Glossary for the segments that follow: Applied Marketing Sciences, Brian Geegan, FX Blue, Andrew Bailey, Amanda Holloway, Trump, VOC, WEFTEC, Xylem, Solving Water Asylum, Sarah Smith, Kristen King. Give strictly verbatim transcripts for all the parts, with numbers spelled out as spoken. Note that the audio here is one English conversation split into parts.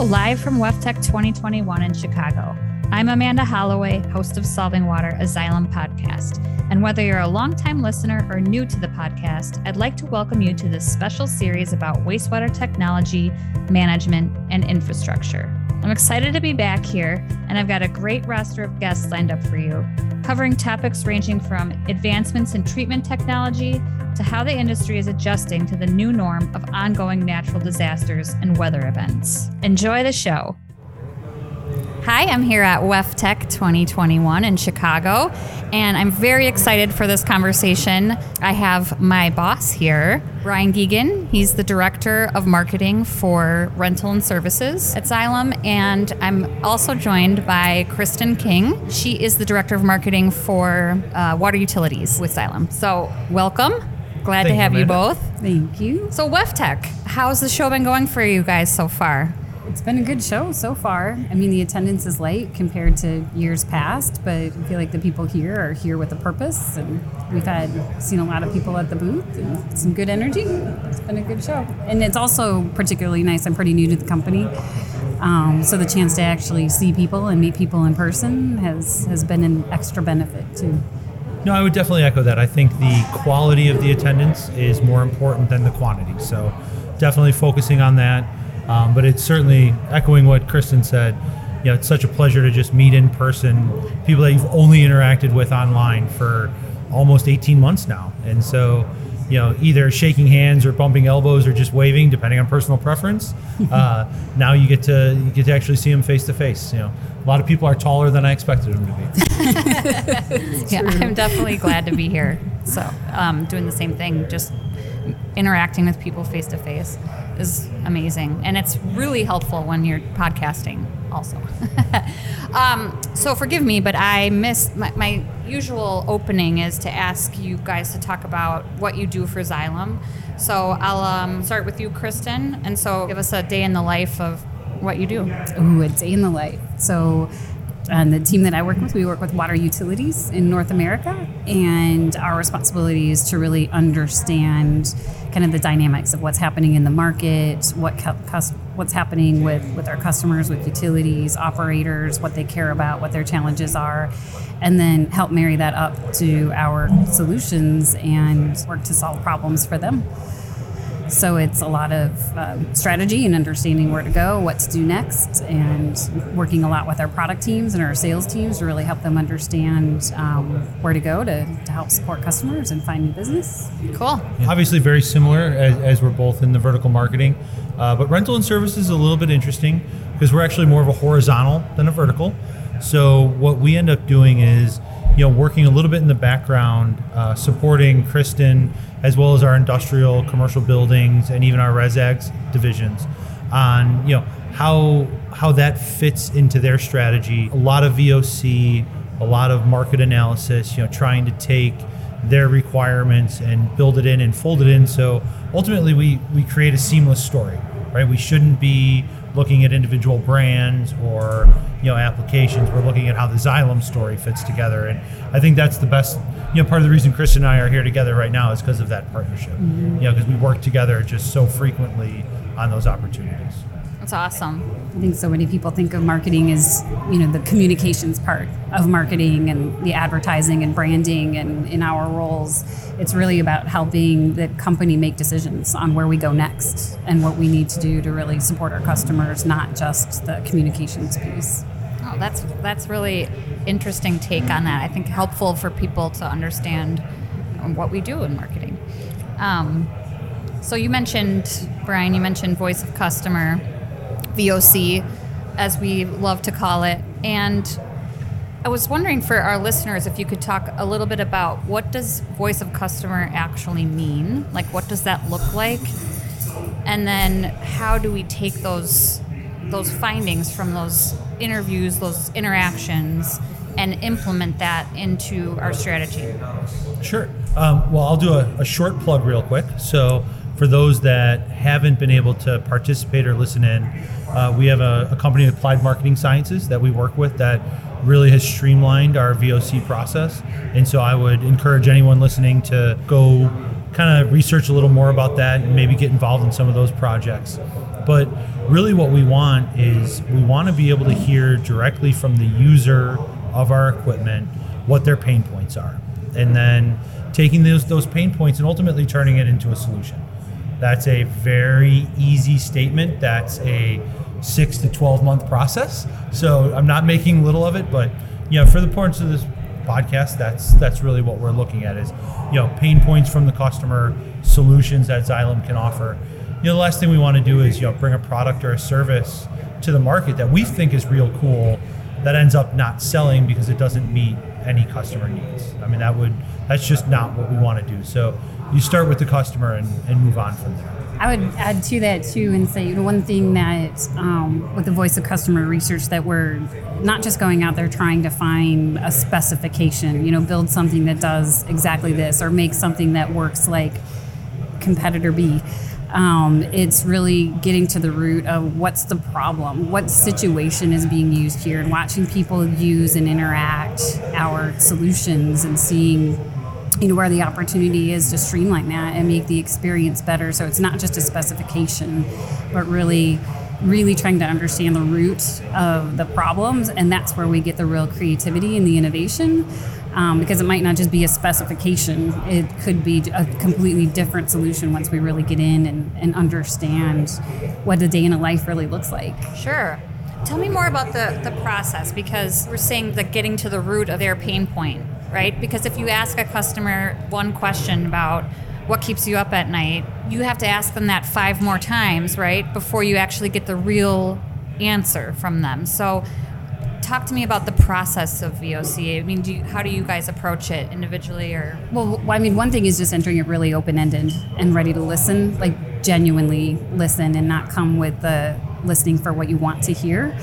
show live from WEFTEC twenty twenty-one in Chicago. I'm Amanda Holloway, host of Solving Water Asylum podcast. And whether you're a longtime listener or new to the podcast, I'd like to welcome you to this special series about wastewater technology, management, and infrastructure. I'm excited to be back here, and I've got a great roster of guests lined up for you, covering topics ranging from advancements in treatment technology to how the industry is adjusting to the new norm of ongoing natural disasters and weather events. Enjoy the show. Hi, I'm here at WEFTEC twenty twenty-one in Chicago, and I'm very excited for this conversation. I have my boss here, Brian Geegan. He's the Director of Marketing for Rental and Services at Xylem, and I'm also joined by Kristen King. She is the Director of Marketing for uh, Water Utilities with Xylem. So, welcome. Glad Thank to have you, you both. Thank you. So, WEFTEC, how's the show been going for you guys so far? It's been a good show so far. I mean, the attendance is light compared to years past, but I feel like the people here are here with a purpose, and we've had seen a lot of people at the booth and some good energy. It's been a good show. And it's also particularly nice. I'm pretty new to the company, um, so the chance to actually see people and meet people in person has, has been an extra benefit, too. No, I would definitely echo that. I think the quality of the attendance is more important than the quantity, so definitely focusing on that. Um, but it's certainly echoing what Kristen said. You know, it's such a pleasure to just meet in person people that you've only interacted with online for almost eighteen months now. And so, you know, either shaking hands or bumping elbows or just waving, depending on personal preference. Uh, now you get to you get to actually see them face to face. You know, a lot of people are taller than I expected them to be. Yeah, I'm definitely glad to be here. So, um, doing the same thing, just interacting with people face to face is amazing, and it's really helpful when you're podcasting also. um, so forgive me, but I missed my, my usual opening is to ask you guys to talk about what you do for Xylem. So I'll um, start with you, Kristen, and so give us a day in the life of what you do. Ooh, a day in the life. So on the team that I work with, we work with water utilities in North America, and our responsibility is to really understand kind of the dynamics of what's happening in the market, what cu- what's happening with, with our customers, with utilities, operators, what they care about, what their challenges are, and then help marry that up to our solutions and work to solve problems for them. So it's a lot of um, strategy and understanding where to go, what to do next, and working a lot with our product teams and our sales teams to really help them understand um, where to go to, to help support customers and find new business. Cool. Yeah. Obviously very similar as, as we're both in the vertical marketing, uh, but rental and services is a little bit interesting because we're actually more of a horizontal than a vertical. So what we end up doing is, you know, working a little bit in the background, uh, supporting Kristen, as well as our industrial, commercial buildings, and even our ResEx divisions on, you know, how how that fits into their strategy. A lot of V O C, a lot of market analysis, you know, trying to take their requirements and build it in and fold it in. So ultimately, we, we create a seamless story, right? We shouldn't be looking at individual brands or, you know, applications. We're looking at how the Xylem story fits together. And I think that's the best, you know, part of the reason Kristen and I are here together right now is because of that partnership, mm-hmm. you know, because we work together just so frequently on those opportunities. That's awesome. I think so many people think of marketing as, you know, the communications part of marketing and the advertising and branding, and in our roles, it's really about helping the company make decisions on where we go next and what we need to do to really support our customers, not just the communications piece. Oh, that's that's really interesting take on that. I think helpful for people to understand what we do in marketing. Um, so you mentioned, Brian, you mentioned voice of customer. V O C, as we love to call it. And I was wondering for our listeners if you could talk a little bit about what does voice of customer actually mean? Like, what does that look like? And then how do we take those those findings from those interviews, those interactions, and implement that into our strategy? Sure. Um, well, I'll do a, a short plug real quick. So for those that haven't been able to participate or listen in, uh, we have a, a company, Applied Marketing Sciences, that we work with that really has streamlined our V O C process. And so I would encourage anyone listening to go kind of research a little more about that and maybe get involved in some of those projects. But really what we want is we want to be able to hear directly from the user of our equipment what their pain points are, and then taking those those pain points and ultimately turning it into a solution. That's a very easy statement. That's a six to twelve month process. So I'm not making little of it, but you know, for the importance of this podcast, that's that's really what we're looking at is, you know, pain points from the customer, solutions that Xylem can offer. You know, the last thing we want to do is, you know, bring a product or a service to the market that we think is real cool that ends up not selling because it doesn't meet any customer needs. I mean, that would that's just not what we want to do. So you start with the customer and, and move on from there. I would add to that too and say, you know, one thing that um, with the voice of customer research, that we're not just going out there trying to find a specification, you know, build something that does exactly this or make something that works like competitor B. Um, it's really getting to the root of what's the problem, what situation is being used here, and watching people use and interact our solutions and seeing, you know, where the opportunity is to streamline that and make the experience better. So it's not just a specification, but really, really trying to understand the root of the problems. And that's where we get the real creativity and the innovation, um, because it might not just be a specification. It could be a completely different solution once we really get in and, and understand what the day in a life really looks like. Sure. Tell me more about the, the process, because we're saying the getting to the root of their pain point. Right? Because if you ask a customer one question about what keeps you up at night, you have to ask them that five more times, right, before you actually get the real answer from them. So talk to me about the process of V O C. I mean, do you, how do you guys approach it individually or? Well, I mean, one thing is just entering it really open-ended and ready to listen, like genuinely listen and not come with the listening for what you want to hear.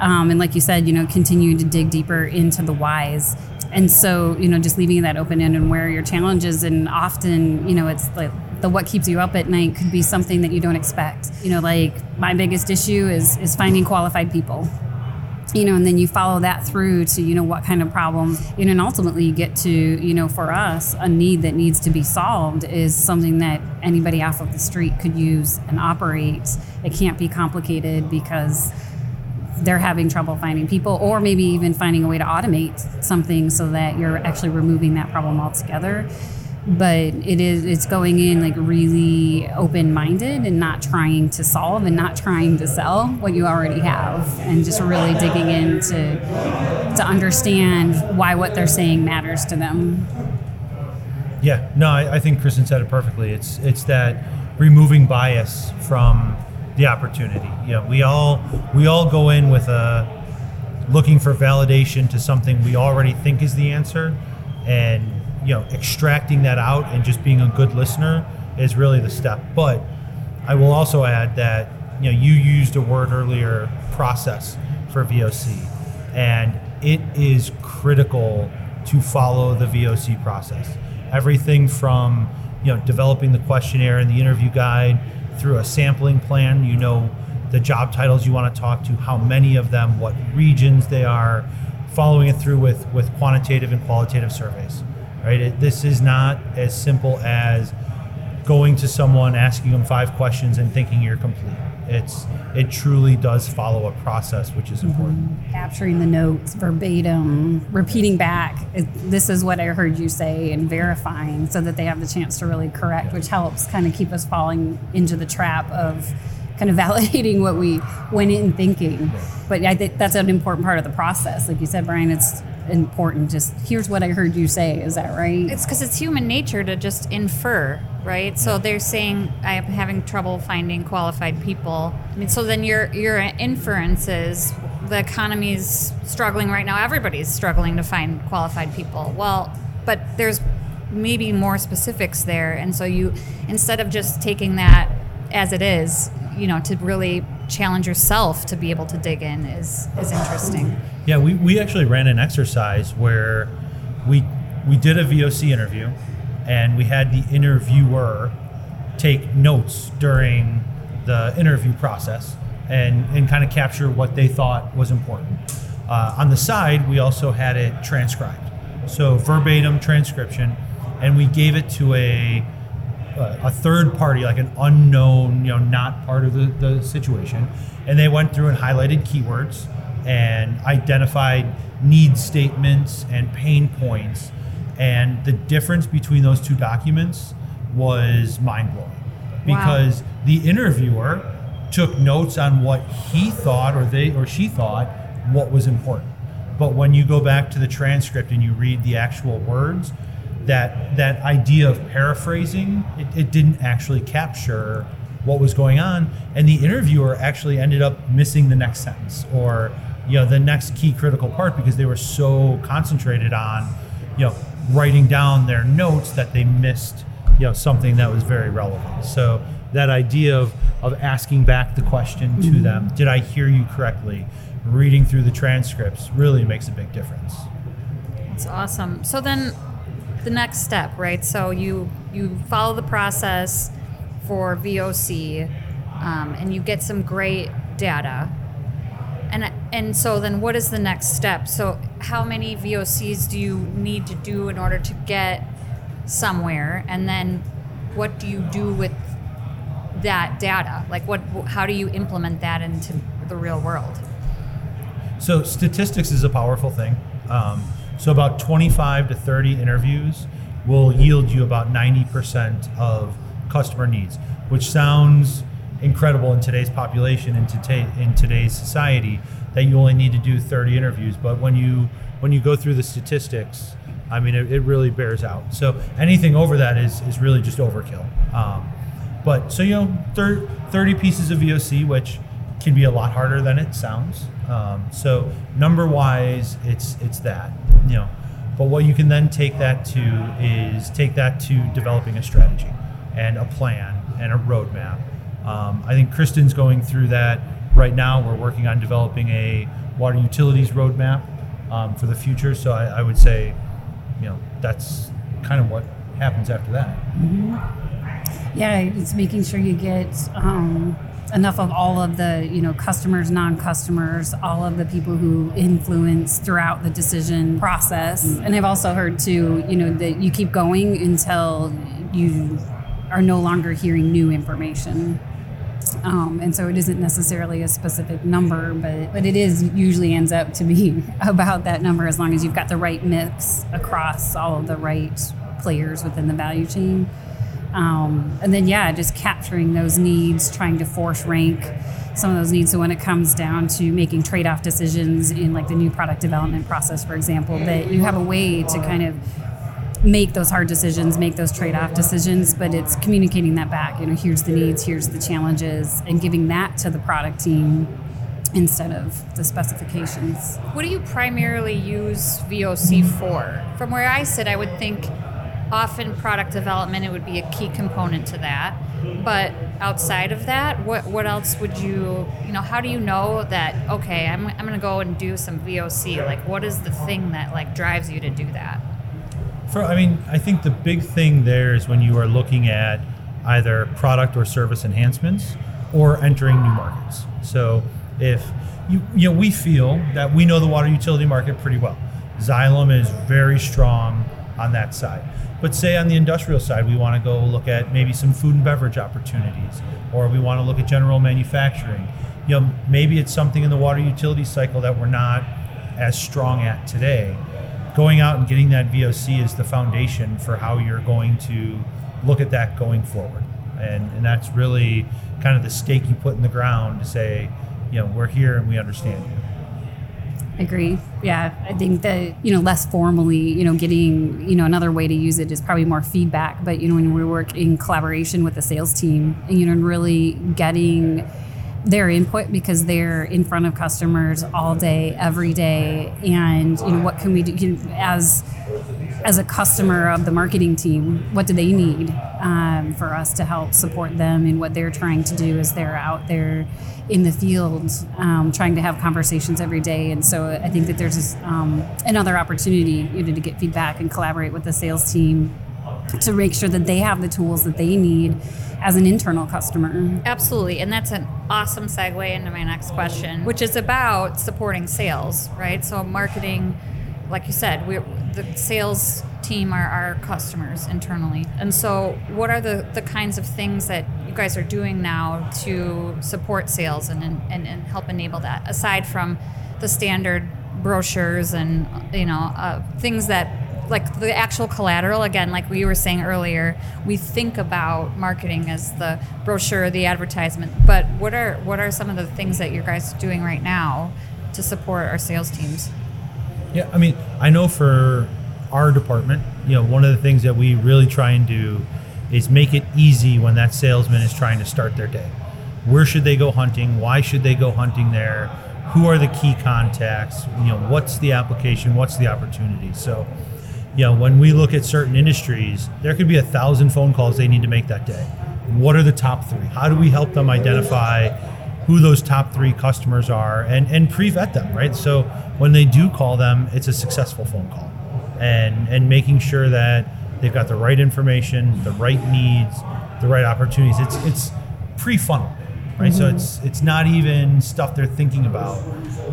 Um, and like you said, you know, continue to dig deeper into the whys. And so, you know, just leaving that open end and where are your challenges. And often, you know, it's like the what keeps you up at night could be something that you don't expect. You know, like my biggest issue is is finding qualified people, you know, and then you follow that through to, you know, what kind of problems, you know, and ultimately you get to, you know, for us, a need that needs to be solved is something that anybody off of the street could use and operate. It can't be complicated because they're having trouble finding people, or maybe even finding a way to automate something so that you're actually removing that problem altogether. But it is, it's going in like really open-minded and not trying to solve and not trying to sell what you already have, and just really digging in to, to understand why what they're saying matters to them. Yeah, no, I, I think Kristen said it perfectly. It's, it's that removing bias from the opportunity. You know, we all we all go in with a looking for validation to something we already think is the answer, and you know, extracting that out and just being a good listener is really the step. But I will also add that, you know, you used a word earlier, process, for V O C, and it is critical to follow the V O C process. Everything from, you know, developing the questionnaire and the interview guide, through a sampling plan, you know, the job titles you want to talk to, how many of them, what regions they are, following it through with, with quantitative and qualitative surveys, right? It, this is not as simple as going to someone, asking them five questions and thinking you're complete. It's It truly does follow a process, which is important. Mm-hmm. Capturing the notes verbatim, repeating back, this is what I heard you say, and verifying so that they have the chance to really correct, which helps kind of keep us falling into the trap of kind of validating what we went in thinking. But I think that's an important part of the process. Like you said, Brian, it's important. Just here's what I heard you say. Is that right? It's because it's human nature to just infer, right? So they're saying I'm having trouble finding qualified people. I mean, so then your your inference is the economy's struggling right now. Everybody's struggling to find qualified people. Well, but there's maybe more specifics there, and so you, instead of just taking that as it is, you know, to really challenge yourself to be able to dig in is is interesting. Yeah, we, we actually ran an exercise where we we did a V O C interview, and we had the interviewer take notes during the interview process and, and kind of capture what they thought was important. Uh, on the side, we also had it transcribed. So verbatim transcription, and we gave it to a a, a third party, like an unknown, you know, not part of the, the situation. And they went through and highlighted keywords and identified need statements and pain points. And the difference between those two documents was mind-blowing. Because wow. the interviewer took notes on what he thought or they or she thought what was important. But when you go back to the transcript and you read the actual words, that that idea of paraphrasing, it, it didn't actually capture what was going on. And the interviewer actually ended up missing the next sentence or, you know, the next key critical part because they were so concentrated on, you know, writing down their notes that they missed, you know, something that was very relevant. So that idea of, of asking back the question to mm-hmm. them, did I hear you correctly? Reading through the transcripts really makes a big difference. That's awesome. So then the next step, right? So you you follow the process for V O C um, and you get some great data. And and so then what is the next step? So how many V O Cs do you need to do in order to get somewhere? And then what do you do with that data? Like what? How do you implement that into the real world? So statistics is a powerful thing. Um, so about twenty-five to thirty interviews will yield you about ninety percent of customer needs, which sounds incredible in today's population and today in today's society that you only need to do thirty interviews. But when you when you go through the statistics, I mean, it, it really bears out. So anything over that is is really just overkill. Um, but so, you know, thirty pieces of V O C, which can be a lot harder than it sounds. Um, so number-wise, it's it's that, you know. But what you can then take that to is take that to developing a strategy and a plan and a roadmap. Um, I think Kristen's going through that right now. We're working on developing a water utilities roadmap um, for the future. So I, I would say, you know, that's kind of what happens after that. Mm-hmm. Yeah, it's making sure you get um, enough of all of the, you know, customers, non-customers, all of the people who influence throughout the decision process. Mm-hmm. And I've also heard too, you know, that you keep going until you are no longer hearing new information. Um, and so it isn't necessarily a specific number, but, but it is usually ends up to be about that number as long as you've got the right mix across all of the right players within the value chain. Um, and then, yeah, just capturing those needs, trying to force rank some of those needs. So when it comes down to making trade-off decisions in like the new product development process, for example, that you have a way to kind of make those hard decisions, make those trade-off decisions, but it's communicating that back. You know, here's the needs, here's the challenges, and giving that to the product team instead of the specifications. What do you primarily use V O C for? From where I sit, I would think often product development, it would be a key component to that. But outside of that, what what else would you, you know, how do you know that, okay, I'm I'm going to go and do some V O C? Like, what is the thing that, like, drives you to do that? For, I mean, I think the big thing there is when you are looking at either product or service enhancements or entering new markets. So if you, you know, we feel that we know the water utility market pretty well. Xylem is very strong on that side. But say on the industrial side, we want to go look at maybe some food and beverage opportunities, or we want to look at general manufacturing. You know, maybe it's something in the water utility cycle that we're not as strong at today. Going out and getting that V O C is the foundation for how you're going to look at that going forward. And and that's really kind of the stake you put in the ground to say, you know, we're here and we understand you. I agree. Yeah, I think that, you know, less formally, you know, getting, you know, another way to use it is probably more feedback. But, you know, when we work in collaboration with the sales team, you know, really getting their input because they're in front of customers all day, every day. And, you know, what can we do, you know, as as a customer of the marketing team, what do they need um, for us to help support them in what they're trying to do as they're out there in the field, um, trying to have conversations every day. And so I think that there's this, um, another opportunity, you know, to get feedback and collaborate with the sales team to make sure that they have the tools that they need as an internal customer. Absolutely, and that's an awesome segue into my next question, which is about supporting sales, right? So marketing, like you said, we the sales team are our customers internally. And so what are the, the kinds of things that you guys are doing now to support sales and, and, and help enable that, aside from the standard brochures and, you know, uh, things that, like the actual collateral, again, like we were saying earlier, we think about marketing as the brochure, the advertisement, but what are what are some of the things that you guys are doing right now to support our sales teams? Yeah, I mean, I know for our department, you know, one of the things that we really try and do is make it easy when that salesman is trying to start their day. Where should they go hunting? Why should they go hunting there? Who are the key contacts? You know, what's the application? What's the opportunity? So, you know, when we look at certain industries, there could be a thousand phone calls they need to make that day. What are the top three? How do we help them identify who those top three customers are and, and pre-vet them, right? So when they do call them, it's a successful phone call. And and making sure that they've got the right information, the right needs, the right opportunities. It's it's pre-funnel, right? Mm-hmm. So it's it's not even stuff they're thinking about.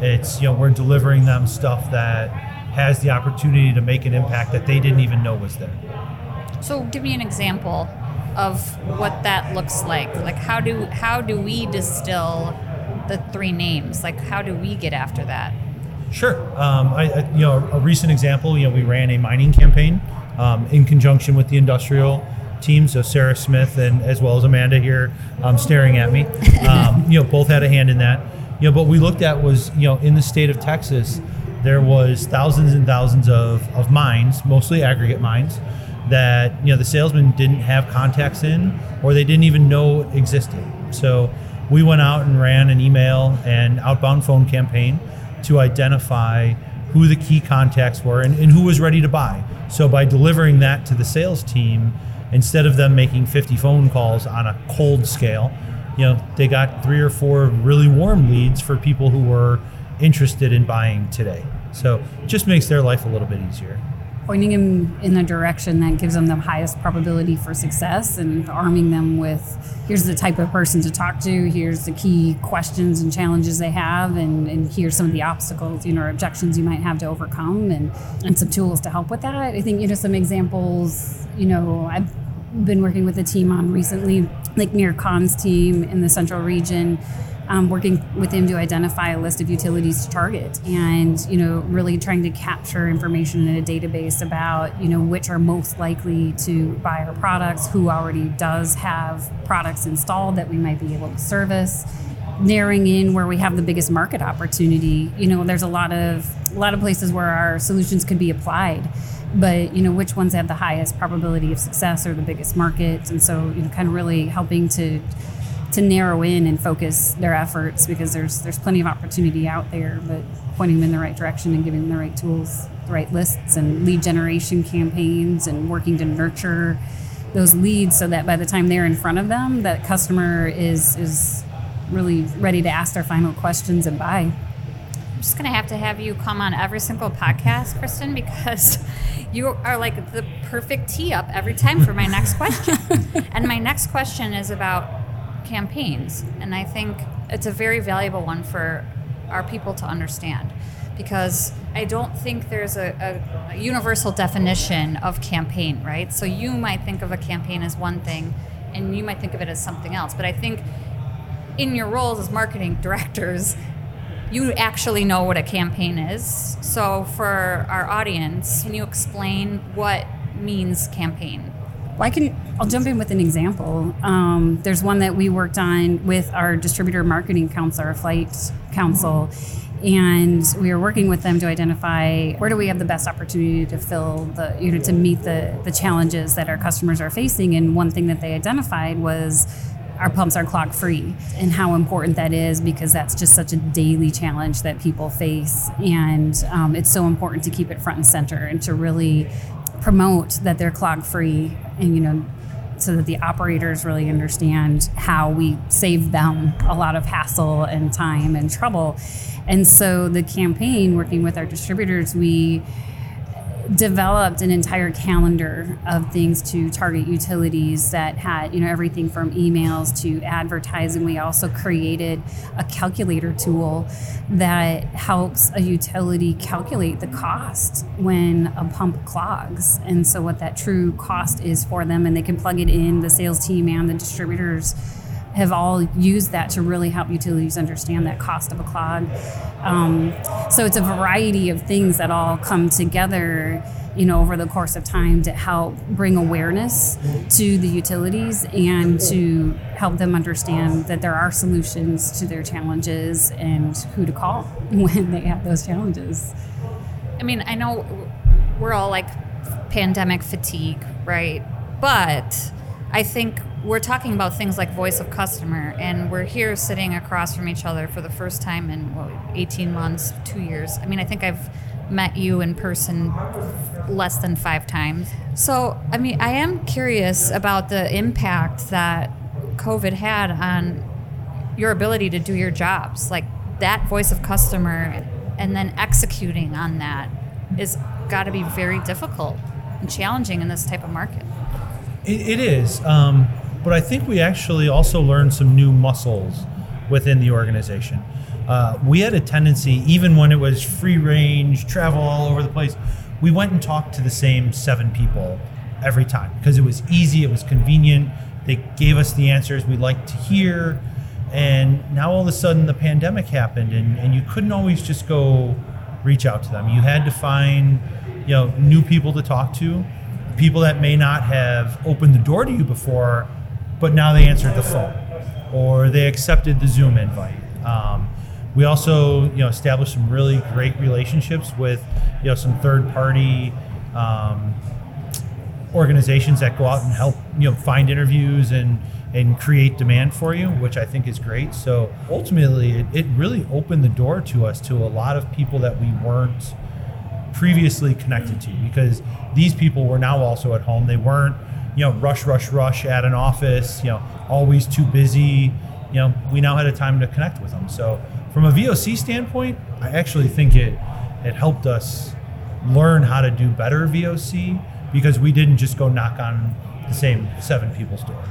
It's, you know, we're delivering them stuff that has the opportunity to make an impact that they didn't even know was there. So give me an example of what that looks like. Like how do how do we distill the three names? Like how do we get after that? Sure. Um, I, I, you know, a recent example, you know, we ran a mining campaign um, in conjunction with the industrial team. So Sarah Smith and as well as Amanda here um, staring at me, um, you know, both had a hand in that. You know, what we looked at was, you know, in the state of Texas, there was thousands and thousands of, of mines, mostly aggregate mines, that, you know, the salesmen didn't have contacts in or they didn't even know existed. So we went out and ran an email and outbound phone campaign to identify who the key contacts were and, and who was ready to buy. So by delivering that to the sales team, instead of them making fifty phone calls on a cold scale, you know, they got three or four really warm leads for people who were interested in buying today. So it just makes their life a little bit easier. Pointing them in the direction that gives them the highest probability for success and arming them with, here's the type of person to talk to, here's the key questions and challenges they have, and, and here's some of the obstacles, you know, or objections you might have to overcome, and, and some tools to help with that. I think, you know, some examples, you know, I've been working with a team on recently, like NearCon's team in the central region, Um, working with them to identify a list of utilities to target, and, you know, really trying to capture information in a database about, you know, which are most likely to buy our products, who already does have products installed that we might be able to service, narrowing in where we have the biggest market opportunity. You know, there's a lot of a lot of places where our solutions could be applied, but, you know, which ones have the highest probability of success or the biggest markets, and so, you know, kind of really helping to. to narrow in and focus their efforts, because there's there's plenty of opportunity out there, but pointing them in the right direction and giving them the right tools, the right lists and lead generation campaigns, and working to nurture those leads so that by the time they're in front of them, that customer is is really ready to ask their final questions and buy. I'm just gonna have to have you come on every single podcast, Kristen, because you are like the perfect tee up every time for my next question. And my next question is about campaigns, and I think it's a very valuable one for our people to understand, because I don't think there's a, a, a universal definition of campaign, right? So you might think of a campaign as one thing and you might think of it as something else, but I think in your roles as marketing directors, you actually know what a campaign is. So for our audience, can you explain what means campaign? Well, I can, I'll jump in with an example. Um, there's one that we worked on with our distributor marketing council, our flight council, and we were working with them to identify where do we have the best opportunity to fill the, you know, to meet the, the challenges that our customers are facing. And one thing that they identified was our pumps are clog free, and how important that is, because that's just such a daily challenge that people face. And um, it's so important to keep it front and center and to really promote that they're clog free, and, you know, so that the operators really understand how we save them a lot of hassle and time and trouble. And so the campaign, working with our distributors, we developed an entire calendar of things to target utilities that had, you know, everything from emails to advertising. We also created a calculator tool that helps a utility calculate the cost when a pump clogs, and so what that true cost is for them, and they can plug it in. The sales team and the distributors have all used that to really help utilities understand that cost of a clog. Um, so it's a variety of things that all come together, you know, over the course of time to help bring awareness to the utilities and to help them understand that there are solutions to their challenges and who to call when they have those challenges. I mean, I know we're all like pandemic fatigue, right? But I think we're talking about things like voice of customer, and we're here sitting across from each other for the first time in what, eighteen months, two years. I mean, I think I've met you in person less than five times. So, I mean, I am curious about the impact that COVID had on your ability to do your jobs. Like that voice of customer and then executing on that is got to be very difficult and challenging in this type of market. It, it is. Um, But I think we actually also learned some new muscles within the organization. Uh, we had a tendency, even when it was free range, travel all over the place, we went and talked to the same seven people every time because it was easy, it was convenient, they gave us the answers we liked to hear. And now all of a sudden the pandemic happened, and, and you couldn't always just go reach out to them. You had to find, you know, new people to talk to, people that may not have opened the door to you before, but now they answered the phone or they accepted the Zoom invite. Um, we also, you know, established some really great relationships with, you know, some third party um, organizations that go out and help, you know, find interviews and, and create demand for you, which I think is great. So ultimately it, it really opened the door to us to a lot of people that we weren't previously connected to, because these people were now also at home. They weren't, you know, rush, rush, rush at an office, you know, always too busy. You know, we now had a time to connect with them. So from a V O C standpoint, I actually think it it helped us learn how to do better V O C, because we didn't just go knock on the same seven people's door.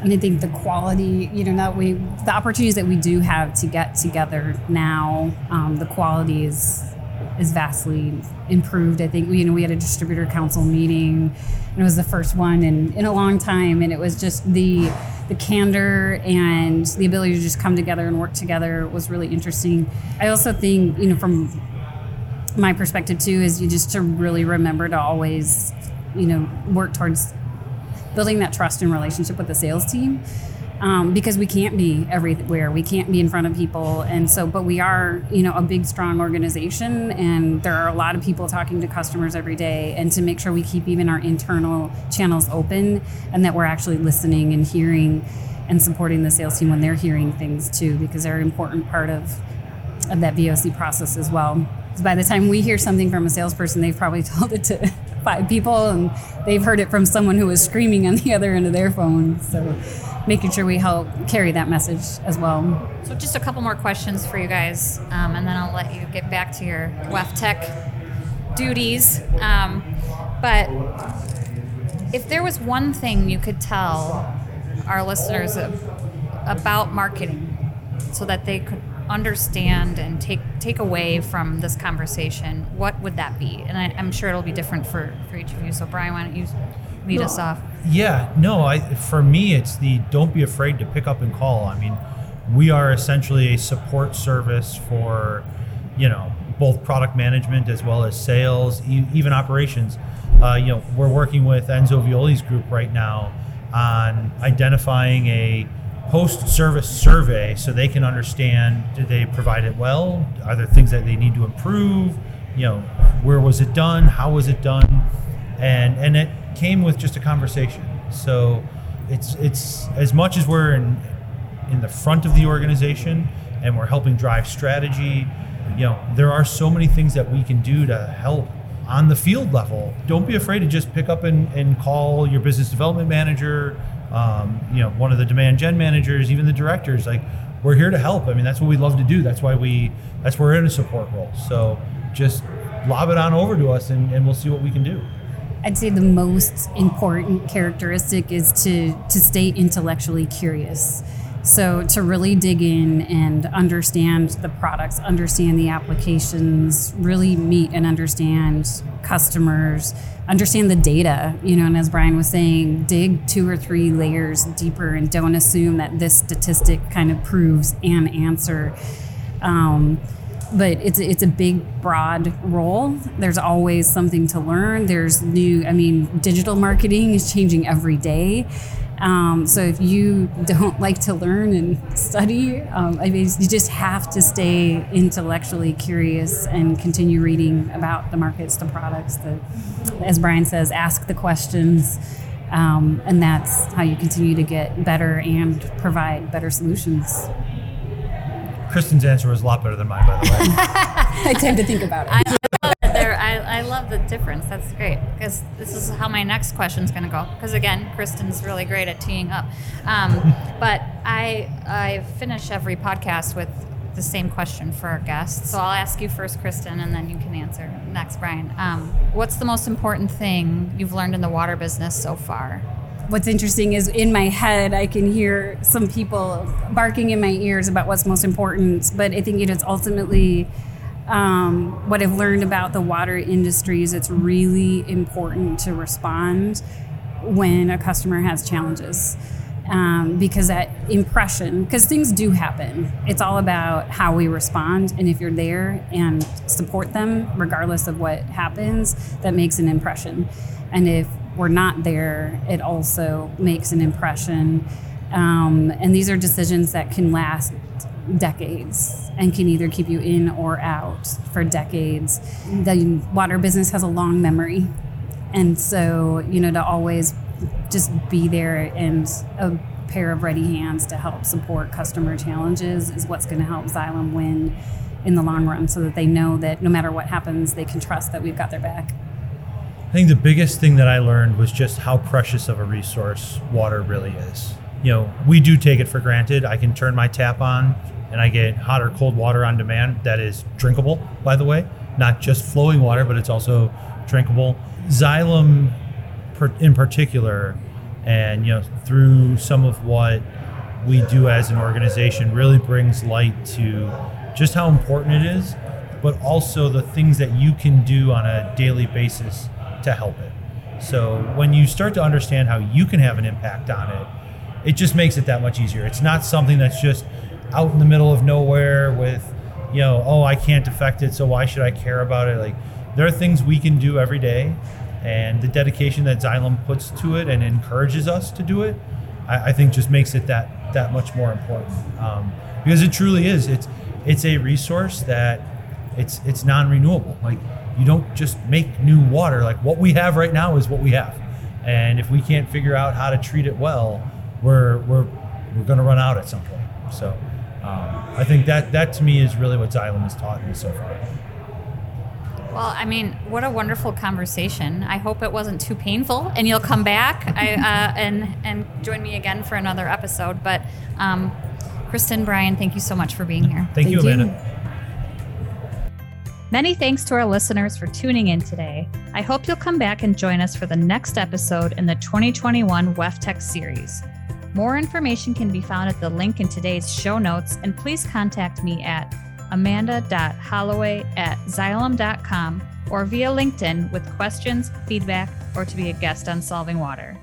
And I think the quality, you know, that we, the opportunities that we do have to get together now, um, the quality is is vastly improved. I think, you know, we had a distributor council meeting, and it was the first one in, in a long time, and it was just the the candor and the ability to just come together and work together was really interesting. I also think, you know, from my perspective too, is you just to really remember to always, you know, work towards building that trust and relationship with the sales team. Um, because we can't be everywhere, we can't be in front of people, and so, but we are, you know, a big, strong organization, and there are a lot of people talking to customers every day, and to make sure we keep even our internal channels open, and that we're actually listening and hearing, and supporting the sales team when they're hearing things too, because they're an important part of, of that V O C process as well. By the time we hear something from a salesperson, they've probably told it to five people, and they've heard it from someone who was screaming on the other end of their phone. So making sure we help carry that message as well. So just a couple more questions for you guys, um, and then I'll let you get back to your WEFTEC duties. Um, but if there was one thing you could tell our listeners of, about marketing so that they could understand and take take away from this conversation, what would that be? And I, I'm sure it'll be different for, for each of you. So Brian, why don't you lead no. us off? Yeah, no, I for me, it's the don't be afraid to pick up and call. I mean, we are essentially a support service for, you know, both product management as well as sales, e- even operations. Uh, you know, we're working with Enzo Violi's group right now on identifying a post-service survey so they can understand, did they provide it well? Are there things that they need to improve? You know, where was it done? How was it done? And and it came with just a conversation. So it's it's as much as we're in in the front of the organization and we're helping drive strategy, you know, there are so many things that we can do to help on the field level. Don't be afraid to just pick up and, and call your business development manager, Um, you know, one of the demand gen managers, even the directors. Like, we're here to help. I mean, that's what we love to do. That's why we, that's why we're in a support role. So just lob it on over to us, and, and we'll see what we can do. I'd say the most important characteristic is to, to stay intellectually curious. So to really dig in and understand the products, understand the applications, really meet and understand customers, understand the data, you know, and as Brian was saying, dig two or three layers deeper and don't assume that this statistic kind of proves an answer. Um, But it's it's a big, broad role. There's always something to learn. There's new, I mean, digital marketing is changing every day. Um, so if you don't like to learn and study, um, I mean, you just have to stay intellectually curious and continue reading about the markets, the products, the, as Brian says, ask the questions. Um, and that's how you continue to get better and provide better solutions. Kristen's answer was a lot better than mine, by the way. I tend to think about it. I love, there, I, I love the difference. That's great, because this is how my next question's going to go. Because, again, Kristen's really great at teeing up. Um, but I, I finish every podcast with the same question for our guests. So I'll ask you first, Kristen, and then you can answer next, Brian. Um, what's the most important thing you've learned in the water business so far? What's interesting is in my head, I can hear some people barking in my ears about what's most important. But I think it is ultimately um, what I've learned about the water industry is it's really important to respond when a customer has challenges. Um, because that impression, because things do happen. It's all about how we respond. And if you're there and support them, regardless of what happens, that makes an impression. And if we're not there, it also makes an impression. Um, and these are decisions that can last decades and can either keep you in or out for decades. The water business has a long memory. And so, you know, to always just be there and a pair of ready hands to help support customer challenges is what's going to help Xylem win in the long run, so that they know that no matter what happens, they can trust that we've got their back. I think the biggest thing that I learned was just how precious of a resource water really is. You know, we do take it for granted. I can turn my tap on and I get hot or cold water on demand that is drinkable, by the way, not just flowing water, but it's also drinkable. Xylem in particular, and you know, through some of what we do as an organization, really brings light to just how important it is, but also the things that you can do on a daily basis to help it. So when you start to understand how you can have an impact on it, it just makes it that much easier. It's not something that's just out in the middle of nowhere with, you know, oh, I can't affect it, so why should I care about it? Like, there are things we can do every day, and the dedication that Xylem puts to it and encourages us to do it, I, I think just makes it that that much more important. Um, because it truly is. It's it's a resource that it's it's non-renewable. Like, you don't just make new water. Like, what we have right now is what we have. And if we can't figure out how to treat it well, we're we're we're gonna run out at some point. So um, I think that that to me is really what Xylem has taught me so far. Well, I mean, what a wonderful conversation. I hope it wasn't too painful, and you'll come back I, uh, and, and join me again for another episode. But um, Kristen, Brian, thank you so much for being here. Thank, thank you, Amanda. Many thanks to our listeners for tuning in today. I hope you'll come back and join us for the next episode in the twenty twenty-one WEFTEC series. More information can be found at the link in today's show notes, and please contact me at amanda.holloway at xylem.com or via LinkedIn with questions, feedback, or to be a guest on Solving Water.